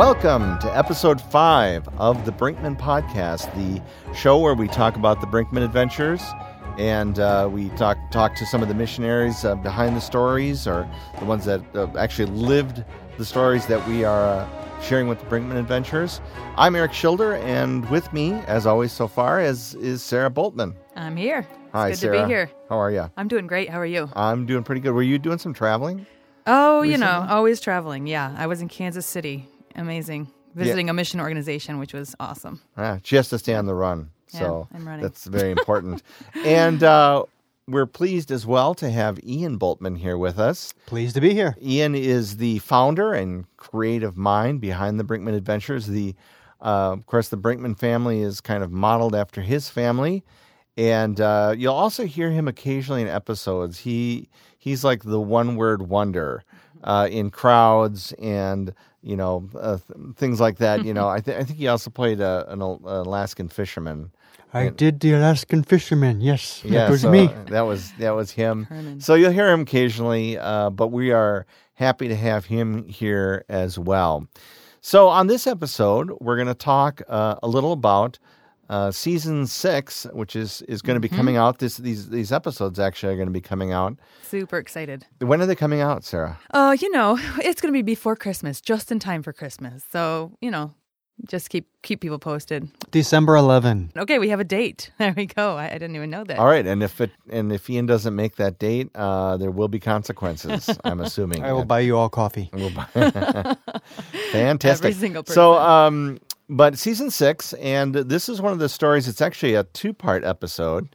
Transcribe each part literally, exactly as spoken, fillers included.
Welcome to episode five of the Brinkman Podcast, the show where we talk about the Brinkman Adventures, and uh, we talk talk to some of the missionaries uh, behind the stories, or the ones that uh, actually lived the stories that we are uh, sharing with the Brinkman Adventures. I'm Eric Schilder, and with me, as always so far, is, is Sarah Boltman. I'm here. Hi, it's good Sarah. Good to be here. How are you? I'm doing great. How are you? I'm doing pretty good. Were you doing some traveling? Oh, recently? You know, always traveling, yeah. I was in Kansas City. Amazing. Visiting yeah. a mission organization, which was awesome. Ah, she has to stay on the run. So yeah, I'm running. That's very important. And uh, we're pleased as well to have Ian Boltman here with us. Pleased to be here. Ian is the founder and creative mind behind the Brinkman Adventures. The, uh, of course, the Brinkman family is kind of modeled after his family. And uh, you'll also hear him occasionally in episodes. He He's like the one-word wonder uh, in crowds and... You know, uh, th- things like that. You know, I, th- I think he also played a, an o- Alaskan fisherman. I and, did the Alaskan fisherman. Yes, yeah, that was so me. That was that was him. Herman. So you'll hear him occasionally, uh, but we are happy to have him here as well. So on this episode, we're going to talk uh, a little about uh, season six, which is, is going to be mm-hmm. coming out. This these these episodes actually are going to be coming out. Super excited. When are they coming out, Sarah? Oh, uh, you know, it's going to be before Christmas, just in time for Christmas. So, you know, just keep keep people posted. December eleventh. Okay, we have a date. There we go. I, I didn't even know that. All right, and if it and if Ian doesn't make that date, uh, there will be consequences, I'm assuming. I will and, buy you all coffee. We'll buy- Fantastic. Every single person. So, um... But season six, and this is one of the stories, it's actually a two-part episode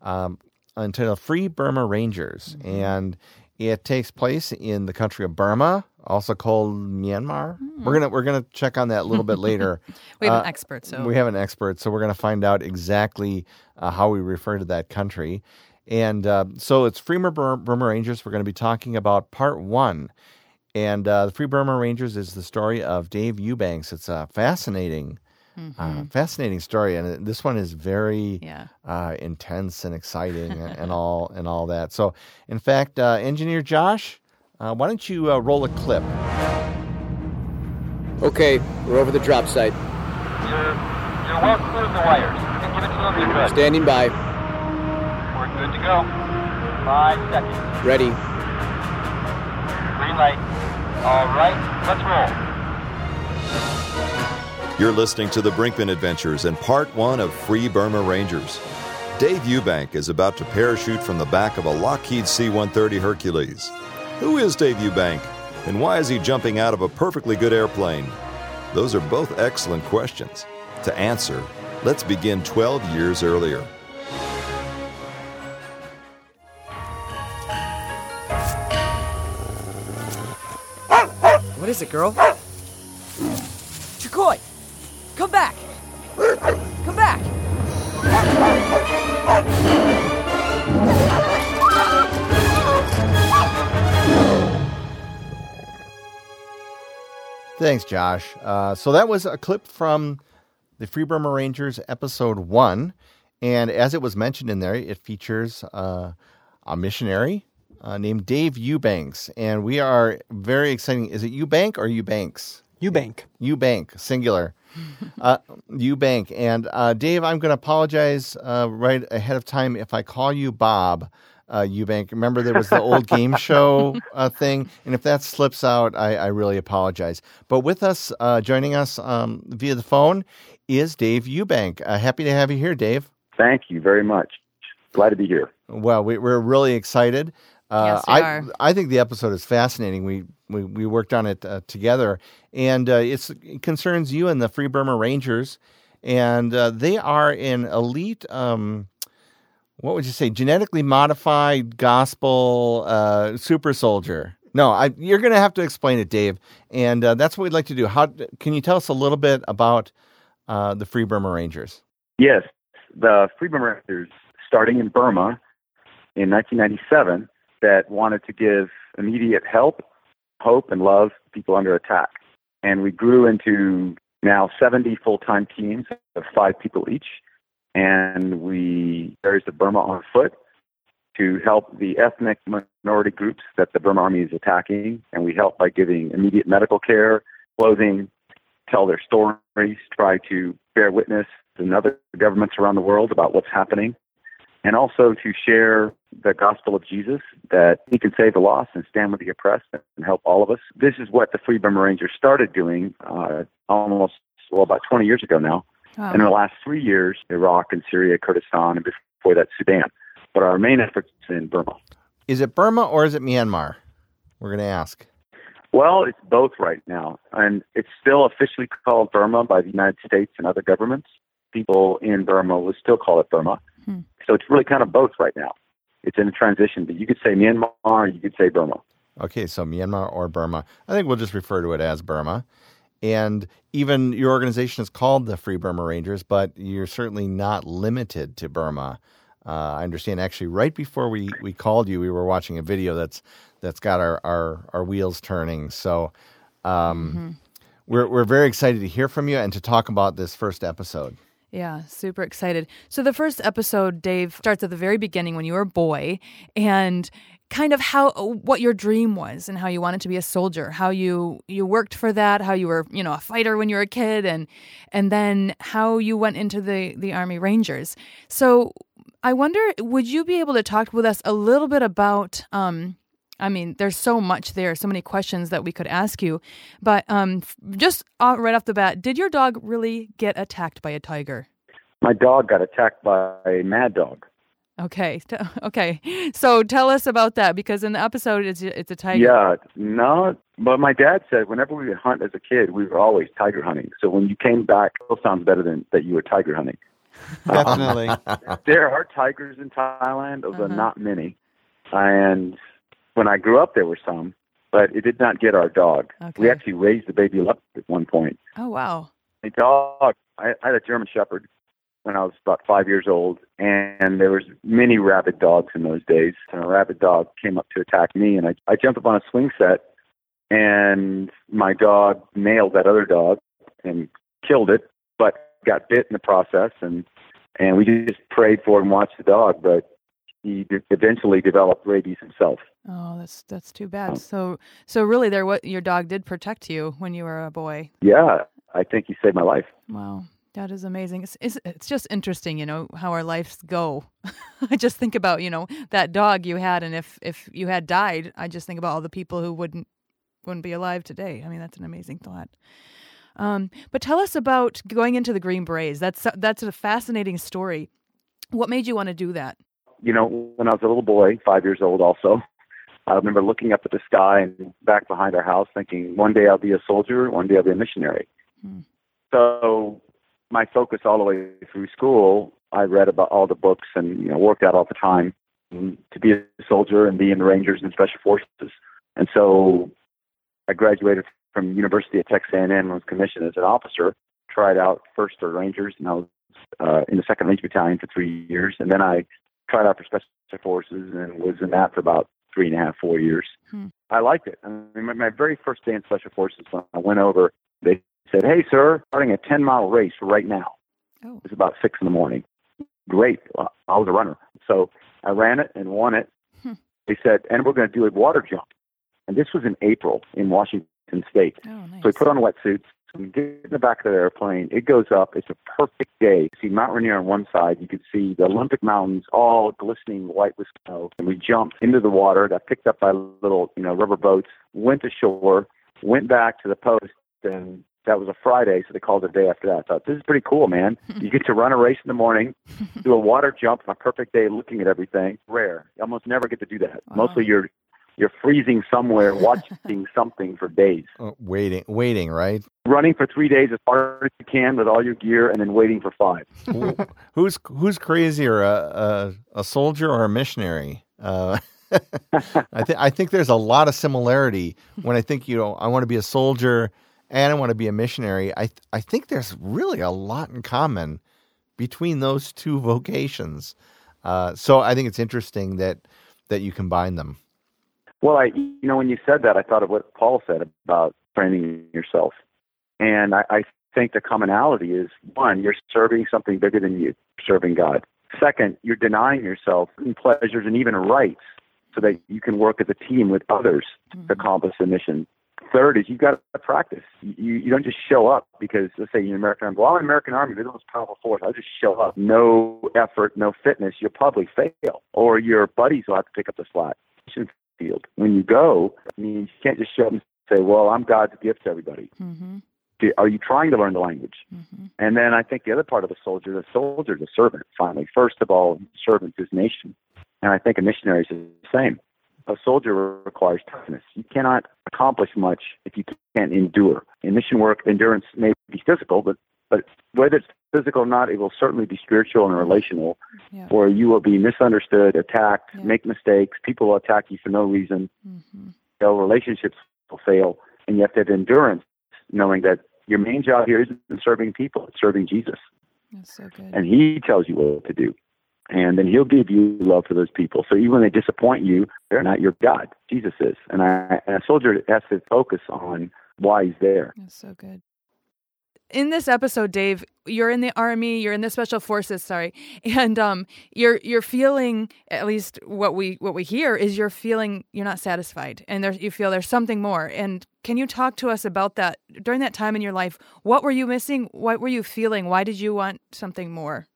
um, entitled Free Burma Rangers, mm-hmm. and it takes place in the country of Burma, also called Myanmar. Mm. We're gonna we're gonna check on that a little bit later. We have uh, an expert, so... We have an expert, so we're gonna find out exactly uh, how we refer to that country. And uh, so it's Free Burma, Burma Rangers. We're gonna be talking about part one. And uh, the Free Burma Rangers is the story of Dave Eubank. It's a fascinating, mm-hmm. uh, fascinating story, and this one is very yeah. uh, intense and exciting, and, and all and all that. So, in fact, uh, Engineer Josh, uh, why don't you uh, roll a clip? Okay, we're over the drop site. You're you're well clear of the wires. Give it to them. Good. Standing by. We're good to go. Five seconds. Ready. Green light. All right, let's roll. You're listening to the Brinkman Adventures and part one of Free Burma Rangers. Dave Eubank is about to parachute from the back of a Lockheed C one thirty Hercules. Who is Dave Eubank, and why is he jumping out of a perfectly good airplane? Those are both excellent questions. To answer, let's begin twelve years earlier. What is it, girl? Chikoi! Come back! Come back! Thanks, Josh. Uh, so that was a clip from the Free Burma Rangers episode one. And as it was mentioned in there, it features uh, a missionary Uh, named Dave Eubank, and we are very excited. Is it Eubank or Eubanks? Eubank. Eubank, singular. uh, Eubank. And uh, Dave, I'm going to apologize uh, right ahead of time if I call you Bob uh, Eubank. Remember, there was the old game show uh, thing, and if that slips out, I, I really apologize. But with us, uh, joining us um, via the phone, is Dave Eubank. Uh, happy to have you here, Dave. Thank you very much. Glad to be here. Well, we, we're really excited. Uh, yes, we I, are. I think the episode is fascinating. We we, we worked on it uh, together, and uh, it's, it concerns you and the Free Burma Rangers, and uh, they are an elite, um, what would you say, genetically modified gospel uh, super soldier. No, I, you're going to have to explain it, Dave, and uh, that's what we'd like to do. How can you tell us a little bit about uh, the Free Burma Rangers? Yes, the Free Burma Rangers, starting in Burma in nineteen ninety-seven, that wanted to give immediate help, hope, and love to people under attack. And we grew into now seventy full-time teams of five people each, and we raised the Burma on foot to help the ethnic minority groups that the Burma Army is attacking, and we help by giving immediate medical care, clothing, tell their stories, try to bear witness in other governments around the world about what's happening, and also to share the gospel of Jesus, that he can save the lost and stand with the oppressed and help all of us. This is what the Free Burma Rangers started doing uh, almost, well, about twenty years ago now. Wow. In the last three years, Iraq and Syria, Kurdistan, and before that, Sudan. But our main efforts in Burma. Is it Burma or is it Myanmar? We're going to ask. Well, it's both right now. And it's still officially called Burma by the United States and other governments. People in Burma will still call it Burma. Hmm. So it's really kind of both right now. It's in a transition, but you could say Myanmar, you could say Burma. Okay, so Myanmar or Burma. I think we'll just refer to it as Burma. And even your organization is called the Free Burma Rangers, but you're certainly not limited to Burma. Uh, I understand, actually, right before we, we called you, we were watching a video that's that's got our, our, our wheels turning. So um, mm-hmm. we're we're very excited to hear from you and to talk about this first episode. Yeah, super excited. So the first episode, Dave, starts at the very beginning when you were a boy, and kind of how what your dream was and how you wanted to be a soldier, how you, you worked for that, how you were, you know, a fighter when you were a kid, and and then how you went into the, the Army Rangers. So I wonder, would you be able to talk with us a little bit about, um, I mean, there's so much there, so many questions that we could ask you, but um, just right off the bat, did your dog really get attacked by a tiger? My dog got attacked by a mad dog. Okay, okay. So tell us about that, because in the episode, it's it's a tiger. Yeah, no, but my dad said whenever we would hunt as a kid, we were always tiger hunting. So when you came back, it still sounds better than that you were tiger hunting. Definitely. Um, there are tigers in Thailand, although uh-huh. not many. And when I grew up, there were some, but it did not get our dog. Okay. We actually raised the baby leopard at one point. Oh, wow. The dog, I, I had a German Shepherd when I was about five years old, and there was many rabid dogs in those days. And a rabid dog came up to attack me, and I, I jumped up on a swing set, and my dog nailed that other dog and killed it, but got bit in the process, and and we just prayed for and watched the dog, but he eventually developed rabies himself. Oh, that's that's too bad. Um, so so really, there what your dog did protect you when you were a boy. Yeah, I think he saved my life. Wow. That is amazing. It's, it's it's just interesting, you know, how our lives go. I just think about, you know, that dog you had, and if, if you had died, I just think about all the people who wouldn't wouldn't be alive today. I mean, that's an amazing thought. Um, but tell us about going into the Green Berets. That's that's a fascinating story. What made you want to do that? You know, when I was a little boy, five years old also, I remember looking up at the sky and back behind our house thinking, one day I'll be a soldier, one day I'll be a missionary. Hmm. So my focus all the way through school, I read about all the books and, you know, worked out all the time to be a soldier and be in the Rangers and Special Forces. And so I graduated from University of Texas A and M and was commissioned as an officer, tried out first for Rangers, and I was uh, in the Second Ranger Battalion for three years. And then I tried out for Special Forces and was in that for about three and a half, four years. Hmm. I liked it. I mean, my very first day in Special Forces, when I went over, they said, "Hey, sir, starting a ten-mile race right now." Oh. It was about six in the morning. Great. Well, I was a runner. So I ran it and won it. Hmm. They said, "And we're going to do a water jump." And this was in April in Washington State. Oh, nice. So we put on wetsuits and get in the back of the airplane. It goes up. It's a perfect day. You see Mount Rainier on one side. You could see the Olympic Mountains all glistening white with snow. And we jumped into the water, got picked up by little, you know, rubber boats, went ashore, went back to the post, and that was a Friday, so they called it the day after that. I thought, this is pretty cool, man. You get to run a race in the morning, do a water jump on a perfect day looking at everything. Rare. You almost never get to do that. Wow. Mostly you're you're freezing somewhere, watching something for days. Oh, waiting, waiting, right? Running for three days as hard as you can with all your gear and then waiting for five. who's who's crazier, a, a, a soldier or a missionary? Uh I, th- I think there's a lot of similarity when I think, you know, I want to be a soldier and I want to be a missionary. I th- I think there's really a lot in common between those two vocations. Uh, so I think it's interesting that that you combine them. Well, I you know, when you said that, I thought of what Paul said about training yourself. And I, I think the commonality is, one, you're serving something bigger than you, serving God. Second, you're denying yourself pleasures and even rights so that you can work as a team with others mm-hmm. to accomplish the mission. thirties, you've got to practice. You, you don't just show up because, let's say, you're American Army. Well, I'm an American Army. They're the most powerful force. I'll just show up. No effort, no fitness. You'll probably fail. Or your buddies will have to pick up the slack. Field. When you go, I mean, you can't just show up and say, well, I'm God's gift to everybody. Mm-hmm. Are you trying to learn the language? Mm-hmm. And then I think the other part of the soldier, the soldier is a servant, finally. First of all, servant is nation. And I think a missionary is the same. A soldier requires toughness. You cannot accomplish much if you can't endure. In mission work, endurance may be physical, but, but whether it's physical or not, it will certainly be spiritual and relational, yeah. Or you will be misunderstood, attacked, yeah. Make mistakes. People will attack you for no reason. Mm-hmm. You know, relationships will fail, and you have to have endurance, knowing that your main job here isn't serving people, it's serving Jesus. That's so good. And he tells you what to do. And then he'll give you love for those people. So even when they disappoint you, they're not your God. Jesus is. And, I, and a soldier has to focus on why he's there. That's so good. In this episode, Dave, you're in the Army, you're in the Special Forces, sorry, and um, you're you're feeling, at least what we what we hear, is you're feeling you're not satisfied, and there, you feel there's something more. And can you talk to us about that? During that time in your life, what were you missing? What were you feeling? Why did you want something more?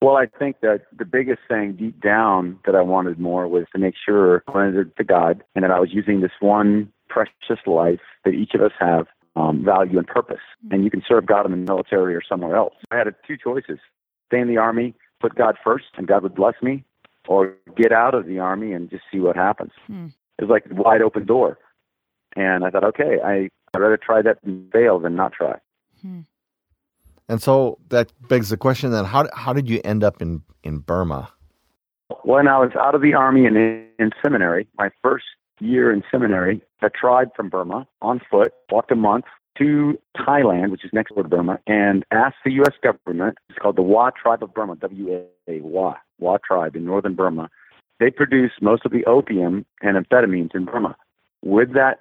Well, I think that the biggest thing deep down that I wanted more was to make sure I surrendered to God and that I was using this one precious life that each of us have. Um, value and purpose. And you can serve God in the military or somewhere else. I had two choices. Stay in the Army, put God first, and God would bless me, or get out of the Army and just see what happens. Mm. It was like a wide open door. And I thought, okay, I, I'd rather try that and fail than not try. Mm. And so that begs the question then, how how did you end up in, in Burma? When I was out of the Army and in, in seminary, my first year in seminary, a tribe from Burma on foot walked a month to Thailand, which is next door to Burma, and asked the U S government. It's called the W A Tribe of Burma, W A, W A, W A Tribe in northern Burma. They produce most of the opium and amphetamines in Burma. With that,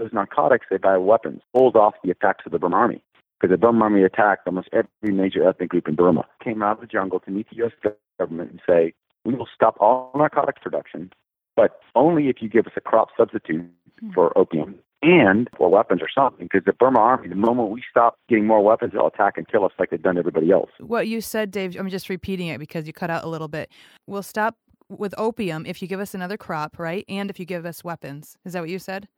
those narcotics, they buy weapons, hold off the attacks of the Burma Army, because the Burma Army attacked almost every major ethnic group in Burma. Came out of the jungle to meet the U S government and say, we will stop all narcotics production, but only if you give us a crop substitute for opium and for weapons or something, because the Burma Army, the moment we stop getting more weapons, they'll attack and kill us like they've done everybody else. What you said, Dave, I'm just repeating it because you cut out a little bit. We'll stop with opium if you give us another crop, right? And if you give us weapons. Is that what you said?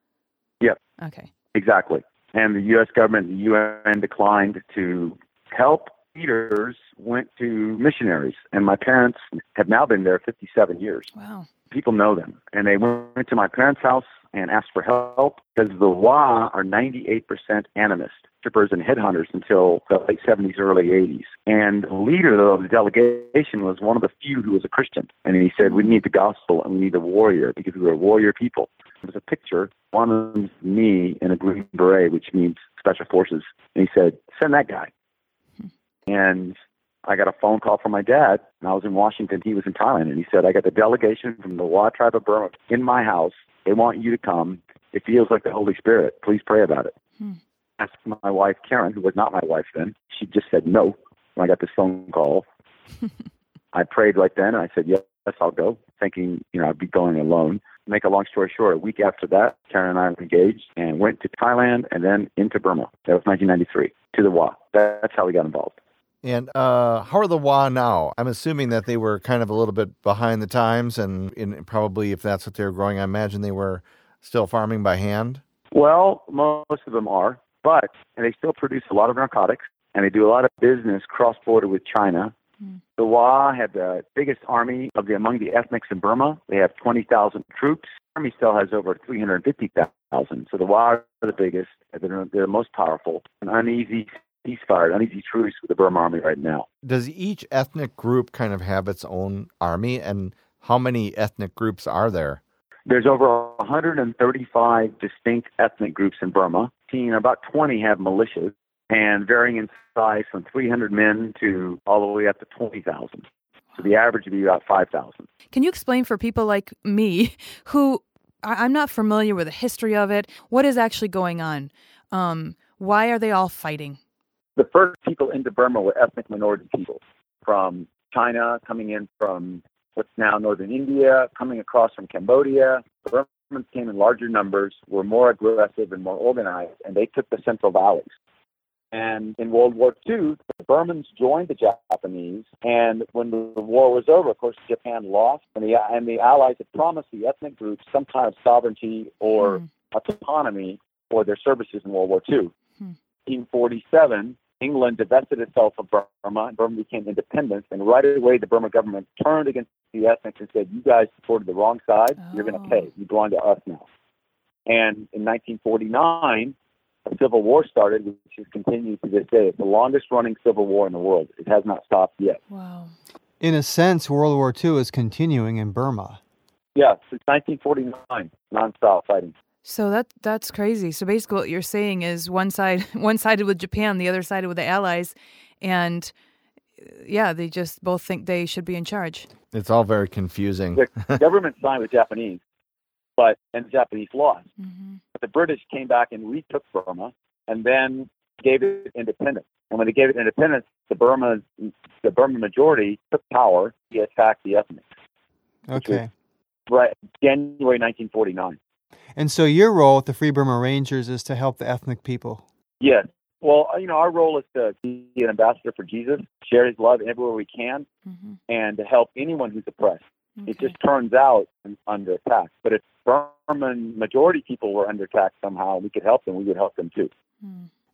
Yep. Okay. Exactly. And the U S government, the U N declined to help. Leaders went to missionaries, and my parents have now been there fifty-seven years. Wow. People know them, and they went to my parents' house and asked for help, because the W A are ninety-eight percent animist, strippers and headhunters until the late seventies, early eighties. And the leader of the delegation was one of the few who was a Christian. And he said, we need the gospel and we need a warrior, because we were warrior people. There was a picture, one of me in a green beret, which means Special Forces. And he said, send that guy. And I got a phone call from my dad, and I was in Washington. He was in Thailand, and he said, I got the delegation from the W A Tribe of Burma in my house. They want you to come. It feels like the Holy Spirit. Please pray about it. Hmm. I asked my wife, Karen, who was not my wife then. She just said no when I got this phone call. I prayed right then, and I said, yes, I'll go, thinking, you know, I'd be going alone. Make a long story short, a week after that, Karen and I were engaged and went to Thailand and then into Burma. That was nineteen ninety-three, to the W A. That's how we got involved. And uh, how are the W A now? I'm assuming that they were kind of a little bit behind the times, and, and probably if that's what they were growing, I imagine they were still farming by hand? Well, most of them are, but they still produce a lot of narcotics, and they do a lot of business cross-border with China. Mm. The W A had the biggest army of the among the ethnics in Burma. They have twenty thousand troops. The army still has over three hundred fifty thousand, so the W A are the biggest. They're, they're the most powerful. An uneasy ceasefire, uneasy truce with the Burma Army right now. Does each ethnic group kind of have its own army? And how many ethnic groups are there? There's over one hundred thirty-five distinct ethnic groups in Burma. About twenty have militias, and varying in size from three hundred men to all the way up to twenty thousand. So the average would be about five thousand. Can you explain for people like me, who I'm not familiar with the history of it, what is actually going on? Um, why are they all fighting? The first people into Burma were ethnic minority people from China, coming in from what's now northern India, coming across from Cambodia. Burma Germans came in larger numbers, were more aggressive and more organized, and they took the central valleys. And in World War Two, the Burmans joined the Japanese, and when the war was over, of course, Japan lost, and the, and the Allies had promised the ethnic groups some kind of sovereignty or mm. autonomy for their services in World War Two. Mm. In nineteen forty-seven, England divested itself of Burma, and Burma became independent, and right away the Burma government turned against the ethnics and said, you guys supported the wrong side, oh. you're going to pay, you belong to us now. And in nineteen forty-nine, the Civil War started, which has continued to this day. It's the longest-running civil war in the world. It has not stopped yet. Wow. In a sense, World War Two is continuing in Burma. Yeah, since nineteen forty-nine, nonstop fighting. So that that's crazy. So basically what you're saying is one side one sided with Japan, the other sided with the Allies, and yeah, they just both think they should be in charge. It's all very confusing. The government signed with Japanese. But and the Japanese lost. Mm-hmm. But the British came back and retook Burma, and then gave it independence. And when they gave it independence, the Burma the Burma majority took power to attack the ethnics. Okay. Right, January nineteen forty-nine. And so your role with the Free Burma Rangers is to help the ethnic people. Yes. Well, you know, our role is to be an ambassador for Jesus, share His love everywhere we can, mm-hmm. and to help anyone who's oppressed. Okay. It just turns out under attack. But if Burman majority people were under attack somehow, we could help them. We would help them too.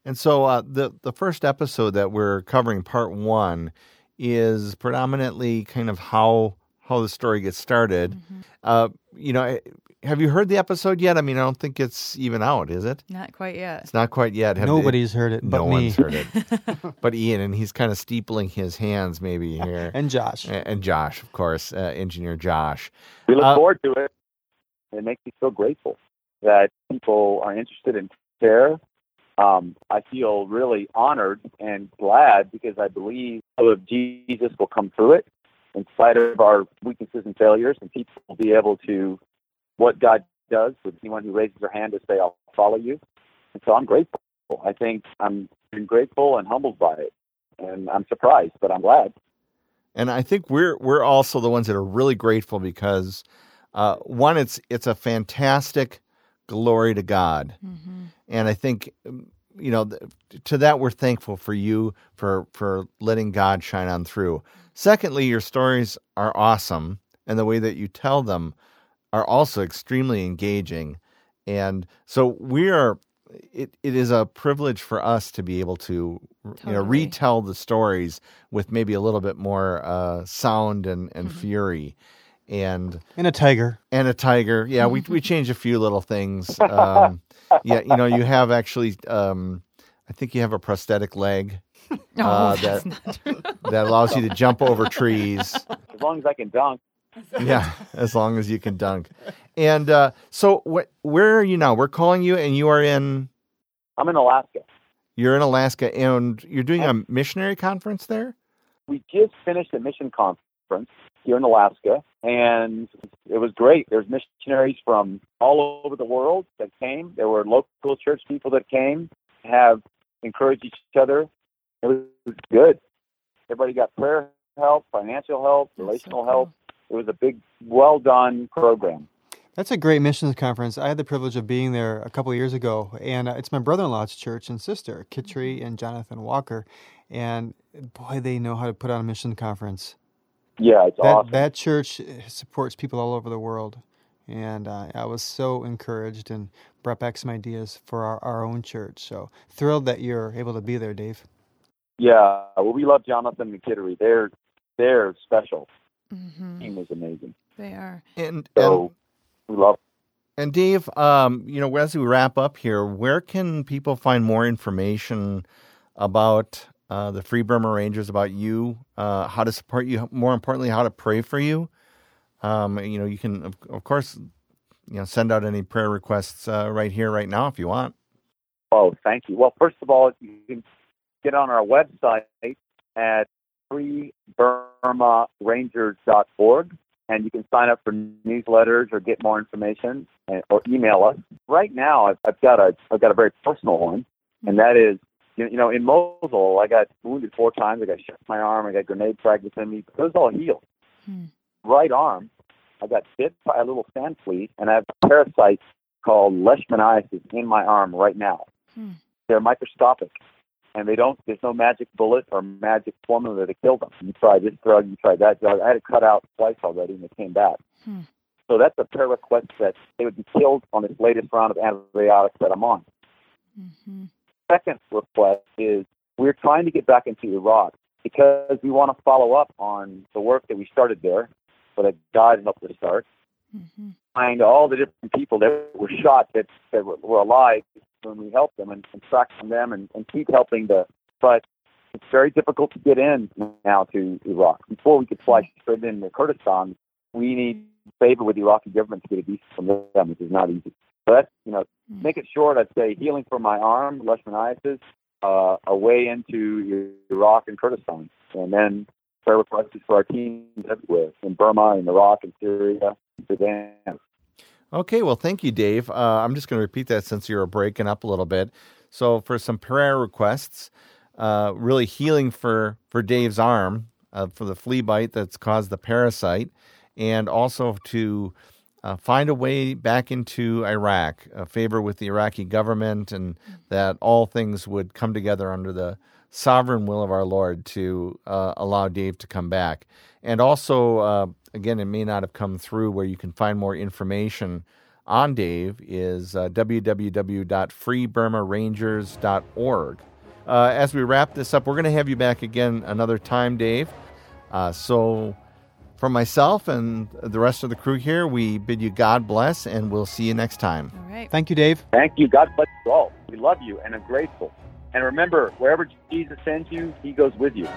And so uh, the the first episode that we're covering, part one, is predominantly kind of how how the story gets started. Mm-hmm. Uh, you know, have you heard the episode yet? I mean, I don't think it's even out, is it? Not quite yet. It's not quite yet. Have Nobody's they, heard it but no me. No one's heard it. But Ian, and he's kind of steepling his hands maybe here. And Josh. And, and Josh, of course, uh, Engineer Josh. We look uh, forward to it. It makes me so grateful that people are interested in care. Um, I feel really honored and glad because I believe the love of Jesus will come through it in spite of our weaknesses and failures, and people will be able to what God does with anyone who raises their hand to say, I'll follow you. And so I'm grateful. I think I'm grateful and humbled by it. And I'm surprised, but I'm glad. And I think we're we're also the ones that are really grateful because, uh, one, it's it's a fantastic glory to God. Mm-hmm. And I think, you know, to that we're thankful for you, for, for letting God shine on through. Secondly, your stories are awesome, and the way that you tell them are also extremely engaging. And so we are, it, it is a privilege for us to be able to totally. you know, retell the stories with maybe a little bit more uh, sound and, and mm-hmm. fury. And and a tiger. And a tiger. Yeah, we we changed a few little things. Um, yeah, you know, you have actually, um, I think you have a prosthetic leg. Uh, oh, that's that, not true. That allows you to jump over trees. As long as I can dunk. Yeah, as long as you can dunk. And uh, so wh- where are you now? We're calling you, and you are in... I'm in Alaska. You're in Alaska, and you're doing and a missionary conference there? We just finished a mission conference here in Alaska, and it was great. There's missionaries from all over the world that came. There were local church people that came, have encouraged each other. It was, it was good. Everybody got prayer help, financial help, relational so cool. help. It was a big, well-done program. That's a great missions conference. I had the privilege of being there a couple of years ago, and it's my brother-in-law's church and sister, Kittree and Jonathan Walker, and boy, they know how to put on a mission conference. Yeah, it's that, awesome. That church supports people all over the world, and uh, I was so encouraged and brought back some ideas for our, our own church. So thrilled that you're able to be there, Dave. Yeah, well, we love Jonathan and Kittree. They're, they're special. Mm-hmm. Team was amazing. They are, and so and, we love. And Dave, um, you know, as we wrap up here, where can people find more information about uh, the Free Burma Rangers, about you, uh, how to support you, more importantly, how to pray for you? Um, you know, you can, of, of course, you know, send out any prayer requests uh, right here, right now, if you want. Oh, thank you. Well, first of all, you can get on our website at free burma rangers dot org, and you can sign up for newsletters or get more information, and, or email us. Right now, I've, I've got a I've got a very personal one, and that is, you know, in Mosul, I got wounded four times. I got shot in my arm. I got grenade fragments in me. But those all healed. Hmm. Right arm, I got bit by a little sand flea, and I have a parasite called leishmaniasis in my arm right now. Hmm. They're microscopic, and they don't. There's no magic bullet or magic formula to kill them. You try this drug, you try that drug. I had it cut out twice already, and it came back. Hmm. So that's a prayer request that they would be killed on this latest round of antibiotics that I'm on. Mm-hmm. Second request is we're trying to get back into Iraq because we want to follow up on the work that we started there, but that God helped us start. Mm-hmm. Find all the different people that were shot that, that were, were alive when we helped them and, and track from them and, and keep helping the. But it's very difficult to get in now to Iraq. Before we could fly straight into Kurdistan, we need favor with the Iraqi government to get a visa from them, which is not easy. But, you know, make it short, I'd say healing for my arm, leishmaniasis, uh, a way into Iraq and Kurdistan. And then prayer requests for our teams everywhere in Burma and Iraq and Syria and Sudan. Okay, well, thank you, Dave. Uh, I'm just going to repeat that since you were breaking up a little bit. So for some prayer requests, uh, really healing for, for Dave's arm, uh, for the flea bite that's caused the parasite, and also to uh, find a way back into Iraq, a favor with the Iraqi government, and that all things would come together under the sovereign will of our Lord to uh, allow Dave to come back. And also, uh, again, it may not have come through, where you can find more information on Dave is uh, w w w dot free burma rangers dot org. Uh, as we wrap this up, we're going to have you back again another time, Dave. Uh, so... From myself and the rest of the crew here, we bid you God bless, and we'll see you next time. All right. Thank you, Dave. Thank you. God bless you all. We love you and are grateful. And remember, wherever Jesus sends you, he goes with you.